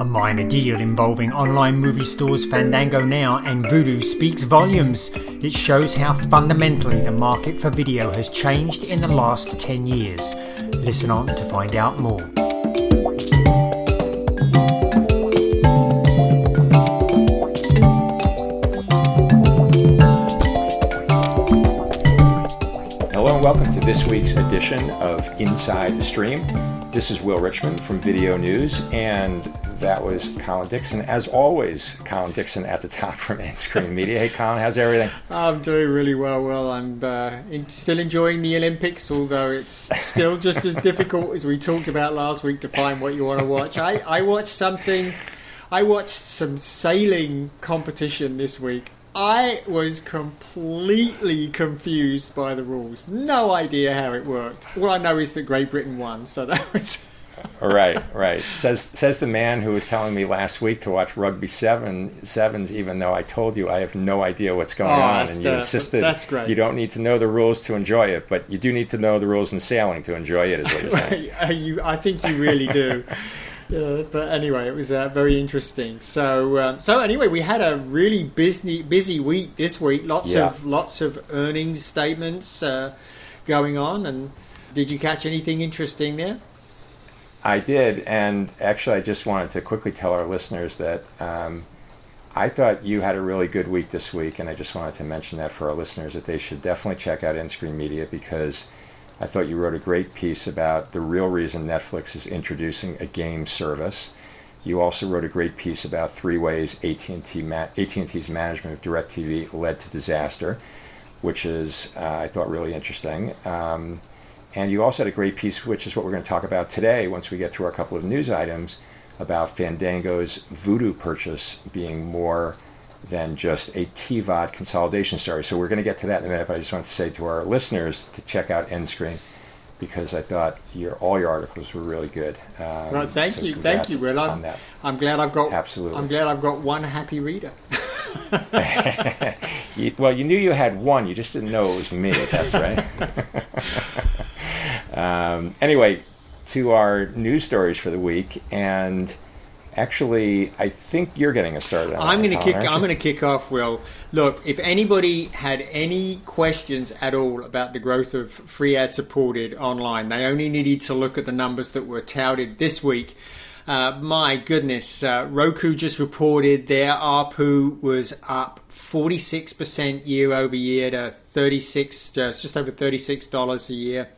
A minor deal involving online movie stores Fandango Now and Vudu speaks volumes. It shows how fundamentally the market for video has changed in the last 10 years. Listen on to find out more. Welcome to this week's edition of Inside the Stream. This is Will Richmond from Video News, and that was Colin Dixon. As always, Colin Dixon at the top from End Screen Media. Hey, Colin, how's everything? I'm doing really well, Will. I'm still enjoying the Olympics, although it's still just as difficult as we talked about last week to find what you want to watch. I watched some sailing competition this week. I was completely confused by the rules. No idea how it worked. All I know is that Great Britain won, so that was... Right. Says the man who was telling me last week to watch Rugby Sevens, even though I told you I have no idea what's going on, and you insisted that's great. You don't need to know the rules to enjoy it, but you do need to know the rules in sailing to enjoy it, is what you're saying. I think you really do. But anyway, it was very interesting. So anyway, we had a really busy week this week. Lots of earnings statements going on. And did you catch anything interesting there? I did, and actually, I just wanted to quickly tell our listeners that I thought you had a really good week this week, and I just wanted to mention that for our listeners that they should definitely check out End Screen Media, because I thought you wrote a great piece about the real reason Netflix is introducing a game service. You also wrote a great piece about three ways AT&T's management of DirecTV led to disaster, which is, I thought, really interesting. And you also had a great piece, which is what we're going to talk about today once we get through our couple of news items, about Fandango's Vudu purchase being more than just a TVOD consolidation story. So we're going to get to that in a minute, but I just want to say to our listeners to check out End Screen, because I thought all your articles were really good. Well, thank you, Will. I'm glad I've got one happy reader. Well, you knew you had one. You just didn't know it was me. That's right. Anyway, to our news stories for the week, and actually, I think you're getting us started. I'm going to kick off, Will. Look, if anybody had any questions at all about the growth of free ad-supported online, they only needed to look at the numbers that were touted this week. My goodness, Roku just reported their ARPU was up 46% year over year to just over $36 a year.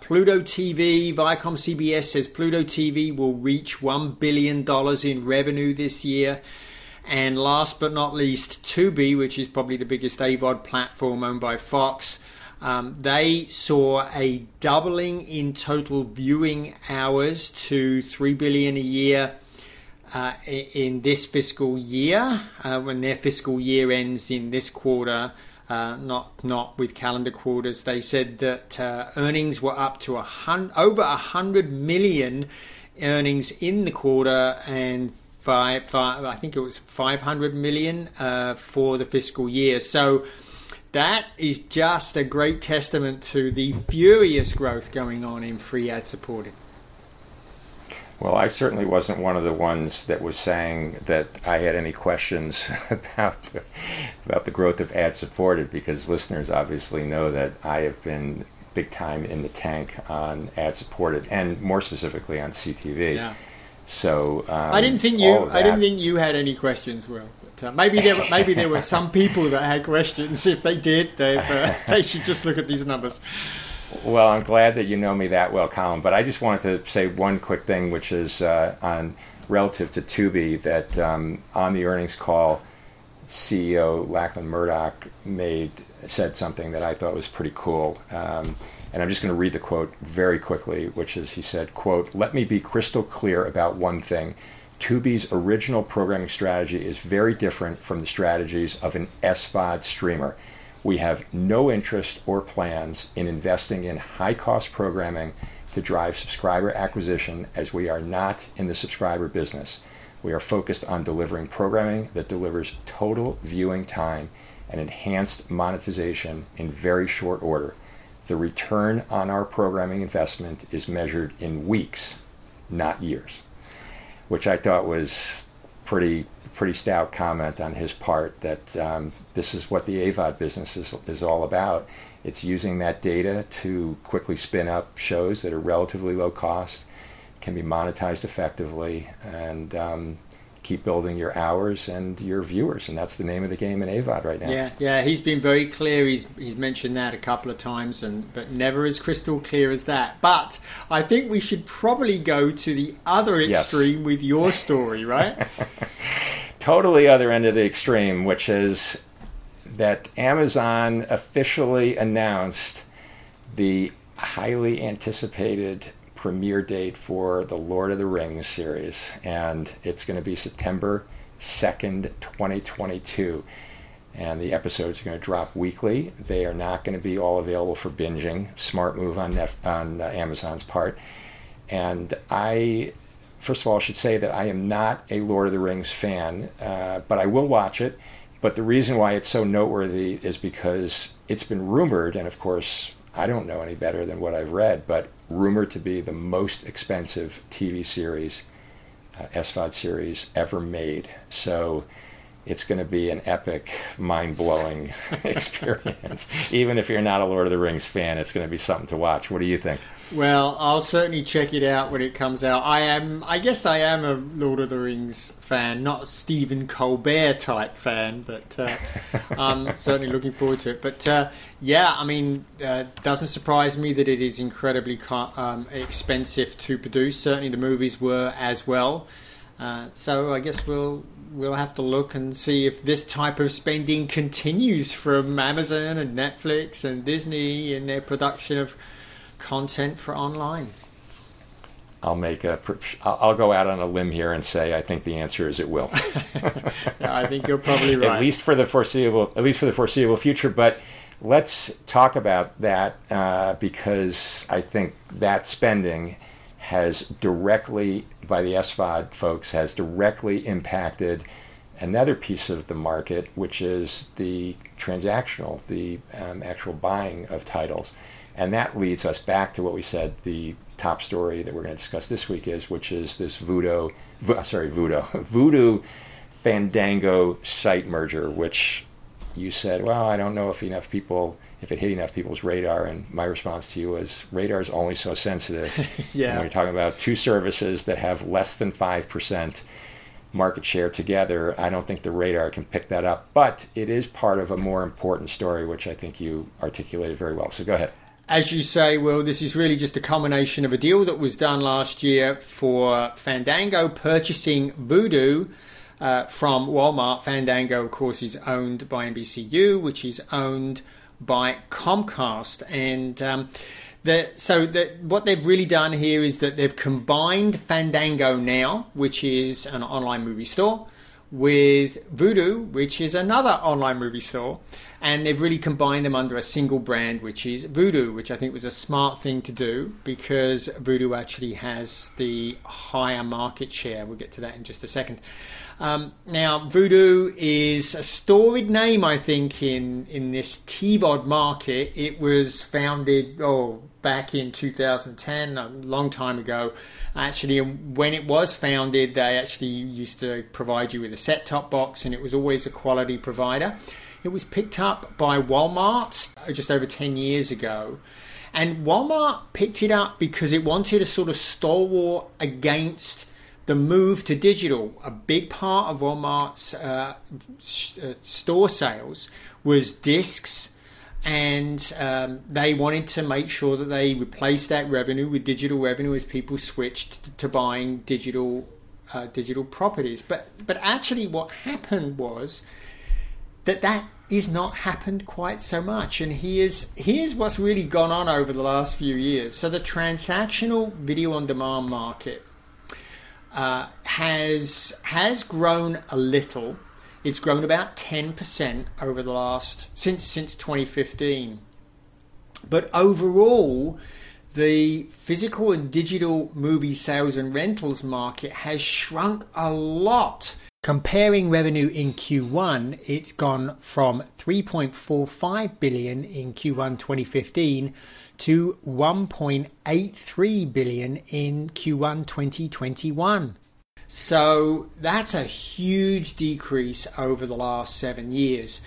Pluto TV, ViacomCBS says Pluto TV will reach $1 billion in revenue this year. And last but not least, Tubi, which is probably the biggest AVOD platform owned by Fox, they saw a doubling in total viewing hours to 3 billion a year in this fiscal year, when their fiscal year ends in this quarter. Not with calendar quarters. They said that earnings were up to over 100 million earnings in the quarter, and I think it was 500 million for the fiscal year. So that is just a great testament to the furious growth going on in free ad-supported. Well, I certainly wasn't one of the ones that was saying that I had any questions about the growth of ad-supported, because listeners obviously know that I have been big time in the tank on ad-supported, and more specifically on CTV. Yeah. So I didn't think you had any questions, Will. But, maybe there were some people that had questions. If they did, they should just look at these numbers. Well, I'm glad that you know me that well, Colin, but I just wanted to say one quick thing, which is on relative to Tubi, that on the earnings call, CEO Lachlan Murdoch said something that I thought was pretty cool. And I'm just going to read the quote very quickly, which is, he said, quote, "Let me be crystal clear about one thing. Tubi's original programming strategy is very different from the strategies of an SVOD streamer. We have no interest or plans in investing in high-cost programming to drive subscriber acquisition, as we are not in the subscriber business. We are focused on delivering programming that delivers total viewing time and enhanced monetization in very short order. The return on our programming investment is measured in weeks, not years." which I thought was pretty stout comment on his part, that this is what the AVOD business is all about. It's using that data to quickly spin up shows that are relatively low cost, can be monetized effectively, and keep building your hours and your viewers, and that's the name of the game in AVOD right now. Yeah, he's been very clear. He's mentioned that a couple of times, but never as crystal clear as that. But I think we should probably go to the other extreme with your story, right? Totally other end of the extreme, which is that Amazon officially announced the highly anticipated premiere date for the Lord of the Rings series, and it's going to be September 2nd, 2022, and the episodes are going to drop weekly. They are not going to be all available for binging. Smart move on Amazon's part. And I, first of all, should say that I am not a Lord of the Rings fan, but I will watch it. But the reason why it's so noteworthy is because it's been rumored, and of course I don't know any better than what I've read, but rumored to be the most expensive TV series, SVOD series, ever made. So it's going to be an epic, mind-blowing experience. Even if you're not a Lord of the Rings fan, it's going to be something to watch. What do you think? Well, I'll certainly check it out when it comes out. I guess I am a Lord of the Rings fan, not a Stephen Colbert type fan, but I'm certainly looking forward to it. But doesn't surprise me that it is incredibly expensive to produce. Certainly the movies were as well. So I guess we'll have to look and see if this type of spending continues from Amazon and Netflix and Disney in their production of content for online. I'll go out on a limb here and say I think the answer is it will. Yeah, I think you're probably right. At least for the foreseeable future. But let's talk about that because I think that spending has directly, by the SVOD folks, has directly impacted another piece of the market, which is the transactional, the actual buying of titles. And that leads us back to what we said the top story that we're going to discuss this week is, which is this Vudu Fandango site merger, which you said, well, I don't know if it hit enough people's radar. And my response to you was, radar's only so sensitive. Yeah. When you're talking about two services that have less than 5% market share together, I don't think the radar can pick that up. But it is part of a more important story, which I think you articulated very well. So go ahead. As you say, Will, this is really just a culmination of a deal that was done last year for Fandango purchasing Vudu from Walmart. Fandango, of course, is owned by NBCU, which is owned by Comcast. And what they've really done here is that they've combined Fandango Now, which is an online movie store, with Vudu, which is another online movie store, and they've really combined them under a single brand, which is Vudu, which I think was a smart thing to do because Vudu actually has the higher market share. We'll get to that in just a second. Now, Vudu is a storied name, I think, in this TVOD market. It was founded back in 2010, a long time ago. Actually, when it was founded, they actually used to provide you with a set-top box, and it was always a quality provider. It was picked up by Walmart just over 10 years ago. And Walmart picked it up because it wanted a sort of stalwart against the move to digital. A big part of Walmart's store sales was discs, and they wanted to make sure that they replaced that revenue with digital revenue as people switched to buying digital properties. But actually what happened was that is not happened quite so much. And here's what's really gone on over the last few years. So the transactional video-on-demand market has grown a little. It's grown about 10% over the last since 2015. But overall, the physical and digital movie sales and rentals market has shrunk a lot. Comparing revenue in Q1, it's gone from 3.45 billion in Q1 2015 to 1.83 billion in Q1 2021. So that's a huge decrease over the last 7 years.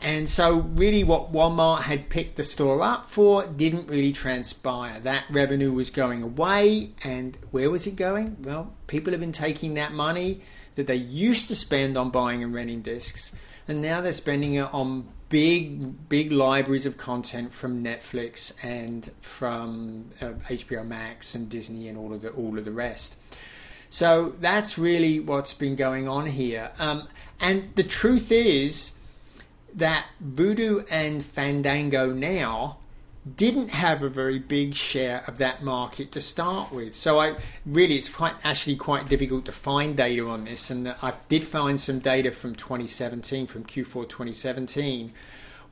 And so really what Walmart had picked the store up for didn't really transpire. That revenue was going away. And where was it going? Well, people have been taking that money that they used to spend on buying and renting discs, and now they're spending it on big libraries of content from Netflix and from HBO Max and Disney and all of the rest. So that's really what's been going on here. And the truth is that Vudu and Fandango Now didn't have a very big share of that market to start with. So it's quite difficult to find data on this. And I did find some data from 2017, from Q4 2017,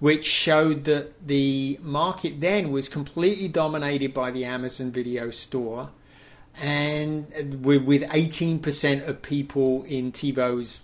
which showed that the market then was completely dominated by the Amazon Video Store, and with 18% of people in TiVo's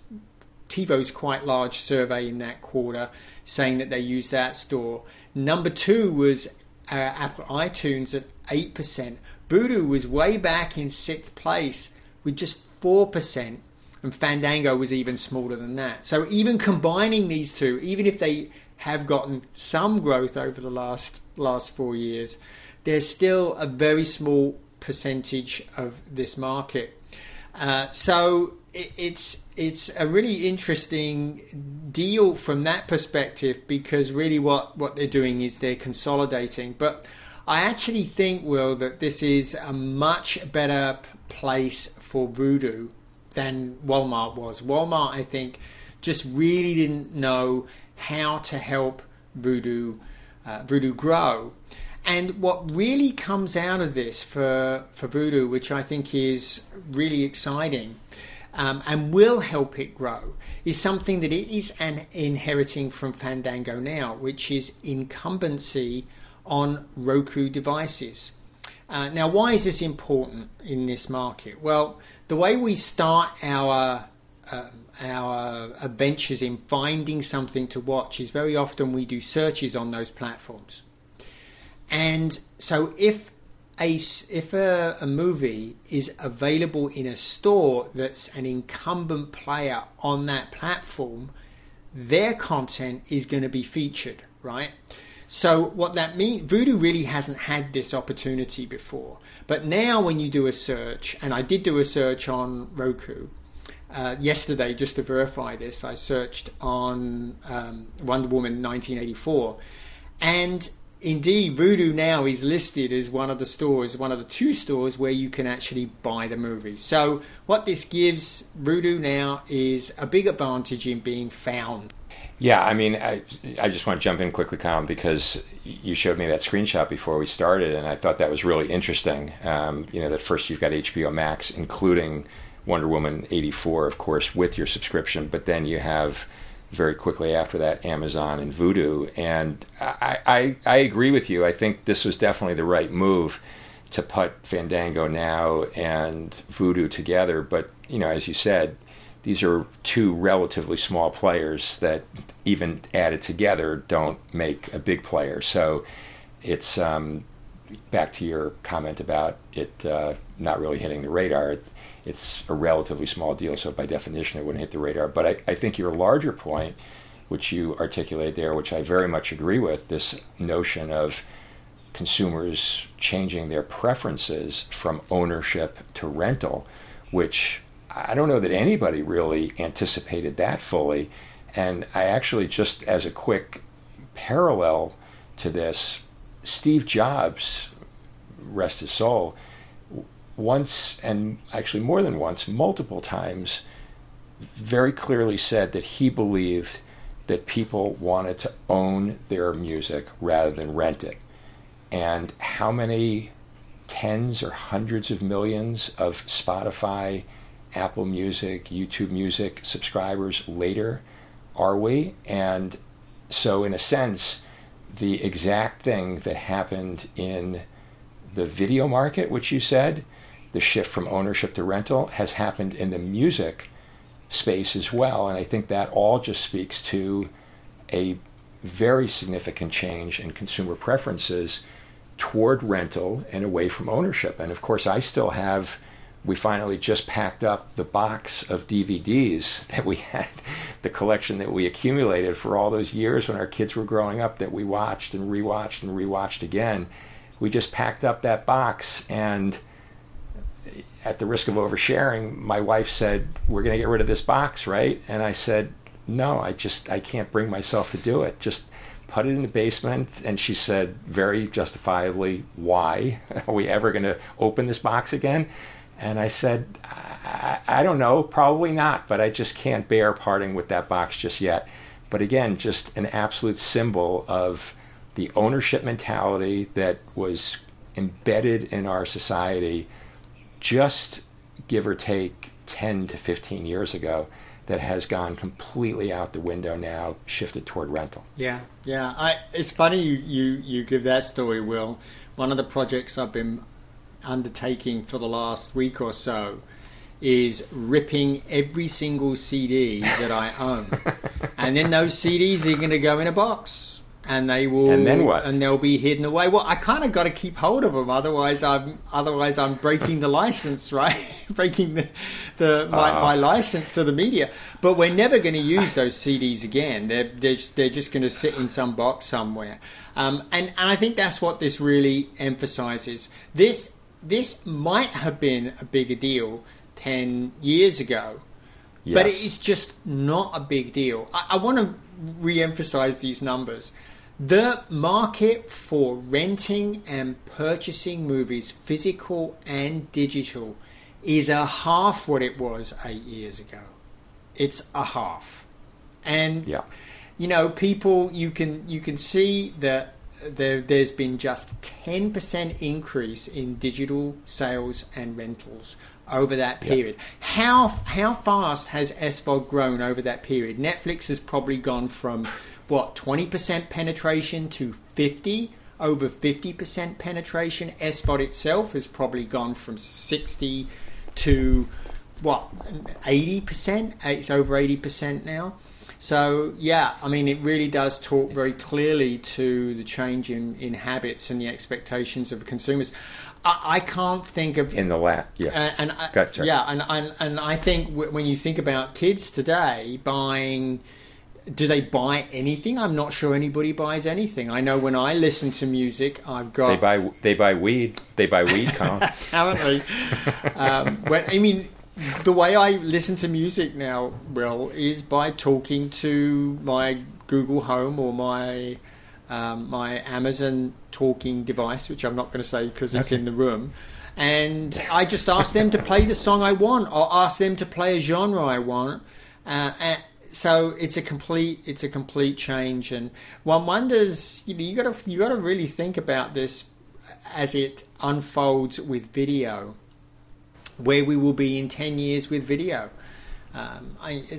quite large survey in that quarter saying that they use that store. Number two was Apple iTunes at 8%. Vudu was way back in 6th place with just 4%, and Fandango was even smaller than that. So even combining these two, even if they have gotten some growth over the last 4 years, there's still a very small percentage of this market. So it's a really interesting deal from that perspective, because really what they're doing is they're consolidating. But I actually think, Will, that this is a much better place for Vudu than Walmart was. Walmart, I think, just really didn't know how to help Vudu grow. And what really comes out of this for Vudu, which I think is really exciting, and will help it grow, is something that it is inheriting from Fandango Now, which is incumbency on Roku devices. Now, why is this important in this market? Well, the way we start our adventures in finding something to watch is very often we do searches on those platforms. And so if a movie is available in a store that's an incumbent player on that platform, their content is going to be featured, right? So what that means, Vudu really hasn't had this opportunity before. But now when you do a search, and I did do a search on Roku yesterday just to verify this, I searched on Wonder Woman 1984, and indeed, Vudu now is listed as one of the two stores where you can actually buy the movie. So what this gives Vudu now is a big advantage in being found. Yeah, I mean, I just want to jump in quickly, Colin, because you showed me that screenshot before we started, and I thought that was really interesting. That first you've got HBO Max, including Wonder Woman 84, of course, with your subscription, but then you have, very quickly after that, Amazon and Vudu. And I agree with you. I think this was definitely the right move to put Fandango Now and Vudu together. But, as you said, these are two relatively small players that even added together don't make a big player. So it's back to your comment about it not really hitting the radar. It's a relatively small deal, so by definition it wouldn't hit the radar. But I think your larger point, which you articulated there, which I very much agree with, this notion of consumers changing their preferences from ownership to rental, which I don't know that anybody really anticipated that fully. And I actually, just as a quick parallel to this, Steve Jobs, rest his soul, once, and actually more than once, multiple times, very clearly said that he believed that people wanted to own their music rather than rent it. And how many tens or hundreds of millions of Spotify, Apple Music, YouTube Music subscribers later are we? And so in a sense, the exact thing that happened in the video market, which you said, the shift from ownership to rental, has happened in the music space as well. And I think that all just speaks to a very significant change in consumer preferences toward rental and away from ownership. And of course, I still have We finally just packed up the box of DVDs that we had, the collection that we accumulated for all those years when our kids were growing up that we watched and rewatched and rewatched again. We just packed up that box, and at the risk of oversharing, my wife said, "We're going to get rid of this box, right?" And I said, "No, I can't bring myself to do it. Just put it in the basement." And she said, very justifiably, "Why? Are we ever going to open this box again?" And I said, I don't know, probably not, but I just can't bear parting with that box just yet. But again, just an absolute symbol of the ownership mentality that was embedded in our society just give or take 10 to 15 years ago that has gone completely out the window now, shifted toward rental. Yeah. It's funny you give that story, Will. One of the projects I've been undertaking for the last week or so is ripping every single CD that I own, and then those CDs are going to go in a box, and they will, and then what? And they'll be hidden away. Well, I kind of got to keep hold of them, otherwise I'm breaking the license, right? Breaking my license to the media. But we're never going to use those CDs again. They're just going to sit in some box somewhere. And I think that's what this really emphasizes. This might have been a bigger deal 10 years ago, yes, but it is just not a big deal. I want to re-emphasize these numbers. The market for renting and purchasing movies, physical and digital, is a half what it was 8 years ago. It's a half. And, you know, people, you can see that there's been just a 10% increase in digital sales and rentals over that period. Yep. How fast has SVOD grown over that period? Netflix has probably gone from, 20% penetration to 50%, over 50% penetration. SVOD itself has probably gone from 60% to, 80%? It's over 80% now. So, it really does talk very clearly to the change in habits and the expectations of consumers. I can't think of... In the lab, gotcha. Yeah, and I think when you think about kids today buying... Do they buy anything? I'm not sure anybody buys anything. I know when I listen to music, I've got... They buy weed. They buy weed, Carl. Haven't they? The way I listen to music now, Will, is by talking to my Google Home or my... my Amazon talking device, which I'm not going to say because it's in the room, and I just ask them to play the song I want, or ask them to play a genre I want. So it's a complete change, and one wonders, you got to really think about this as it unfolds with video, where we will be in 10 years with video. It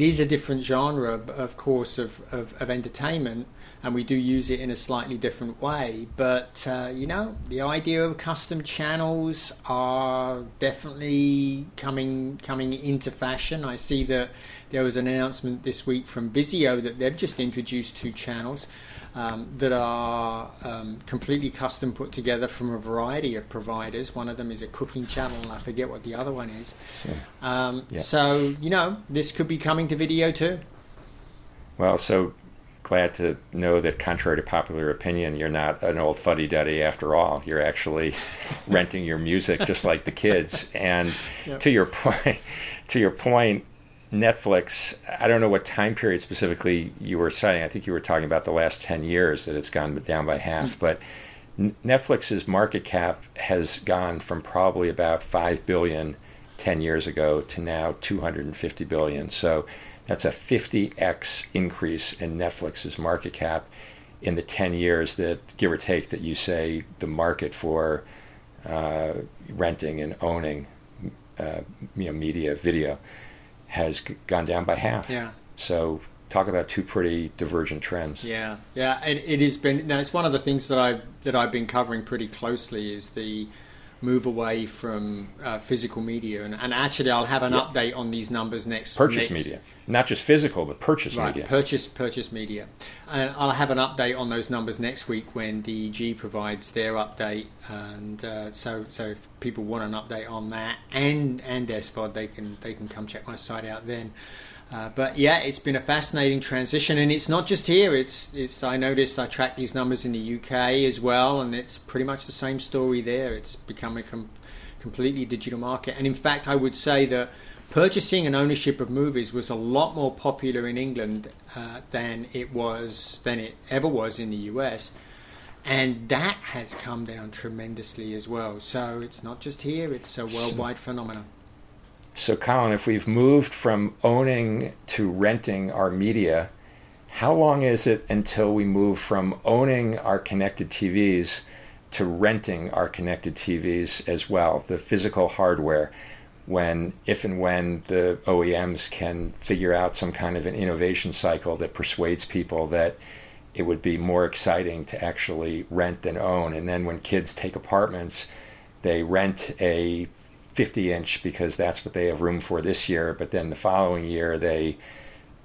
is a different genre, of course, of entertainment, and we do use it in a slightly different way. But, the idea of custom channels are definitely coming into fashion. I see that there was an announcement this week from Vizio that they've just introduced 2 channels that are completely custom put together from a variety of providers. One of them is a cooking channel, and I forget what the other one is. Yeah. So, this could be coming to video too. Well, so glad to know that contrary to popular opinion, you're not an old fuddy-duddy after all. You're actually renting your music just like the kids. And to your point, Netflix, I don't know what time period specifically you were citing. I think you were talking about the last 10 years that it's gone down by half. But Netflix's market cap has gone from probably about $5 billion 10 years ago to now $250 billion. So that's a 50x increase in Netflix's market cap in the 10 years that, give or take, that you say the market for renting and owning media, video, has gone down by half. Yeah. So talk about two pretty divergent trends. Yeah. Yeah. And it has been, now it's one of the things that I've been covering pretty closely is the move away from physical media. And actually, I'll have an update on these numbers next. Media, not just physical, but media. Purchase media. And I'll have an update on those numbers next week when DEG provides their update. And so if people want an update on that and SVOD, they can come check my site out then. But yeah, it's been a fascinating transition, and it's not just here. It's I noticed I tracked these numbers in the UK as well, and it's pretty much the same story there. It's become a completely digital market, and in fact, I would say that purchasing and ownership of movies was a lot more popular in England than it ever was in the US, and that has come down tremendously as well. So it's not just here; it's a worldwide phenomenon. So, Colin, if we've moved from owning to renting our media, how long is it until we move from owning our connected TVs to renting our connected TVs as well, the physical hardware, if and when the OEMs can figure out some kind of an innovation cycle that persuades people that it would be more exciting to actually rent than own? And then when kids take apartments, they rent a 50-inch because that's what they have room for this year, but then the following year they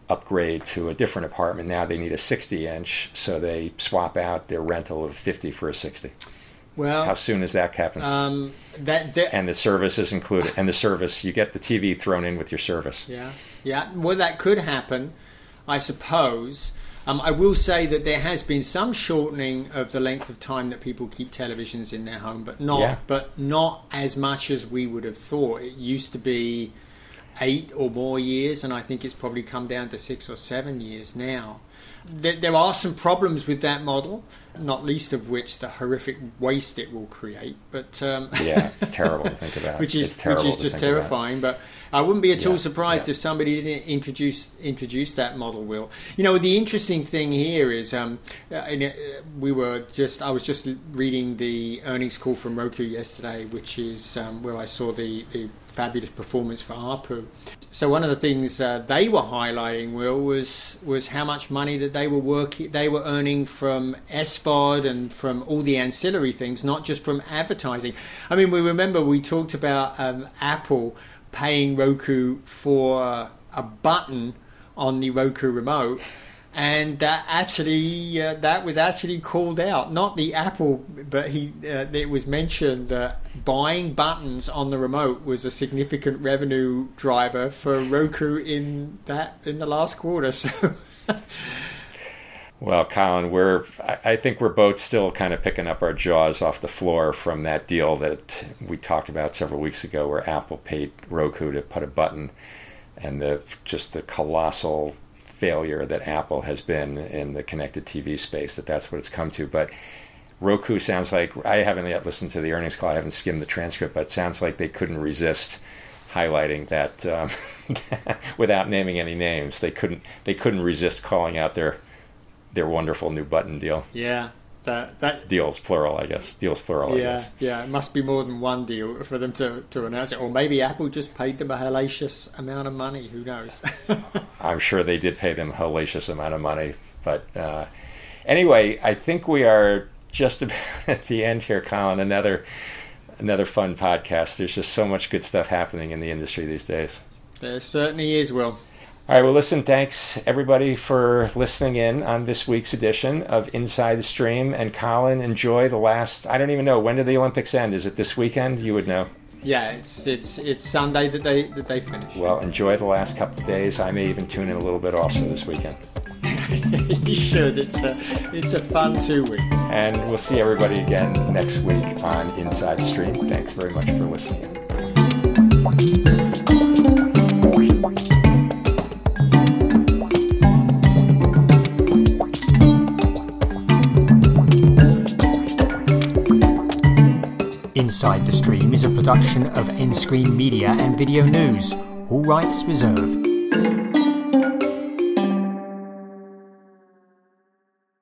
upgrade to a different apartment. Now they need a 60-inch, so they swap out their rental of 50 for a 60. Well, how soon is that happening? And the service is included, and the service, you get the TV thrown in with your service. Yeah. Well, that could happen, I suppose. I will say that there has been some shortening of the length of time that people keep televisions in their home, but not as much as we would have thought. It used to be 8 or more years, and I think it's probably come down to 6 or 7 years now. There are some problems with that model, not least of which the horrific waste it will create. But yeah, it's terrible to think about. Which is just terrifying. About. But I wouldn't be at all surprised if somebody didn't introduce that model. Will, you know, the interesting thing here is I was just reading the earnings call from Roku yesterday, which is where I saw the fabulous performance for ARPU. So one of the things they were highlighting, Will, was how much money that they were earning from SVOD and from all the ancillary things, not just from advertising. I mean, we talked about Apple paying Roku for a button on the Roku remote. And that actually, that was called out. Not the Apple, but it was mentioned that buying buttons on the remote was a significant revenue driver for Roku in the last quarter. So, well, Colin, I think we're both still kind of picking up our jaws off the floor from that deal that we talked about several weeks ago, where Apple paid Roku to put a button, and the colossal failure that Apple has been in the connected TV space, that's what it's come to. But Roku sounds like, I haven't yet listened to the earnings call, I haven't skimmed the transcript, but it sounds like they couldn't resist highlighting that without naming any names. They couldn't resist calling out their wonderful new button deal. Yeah. That deals plural, I guess. Yeah, it must be more than one deal for them to announce it. Or maybe Apple just paid them a hellacious amount of money. Who knows? I'm sure they did pay them a hellacious amount of money. But anyway, I think we are just about at the end here, Colin. Another fun podcast. There's just so much good stuff happening in the industry these days. There certainly is, Will. All right, well, listen, thanks, everybody, for listening in on this week's edition of Inside the Stream. And, Colin, enjoy the last, I don't even know, when do the Olympics end? Is it this weekend? You would know. Yeah, it's Sunday that they finish. Well, enjoy the last couple of days. I may even tune in a little bit also this weekend. You should. It's a fun 2 weeks. And we'll see everybody again next week on Inside the Stream. Thanks very much for listening. Inside the Stream is a production of End Screen Media and Video News. All rights reserved.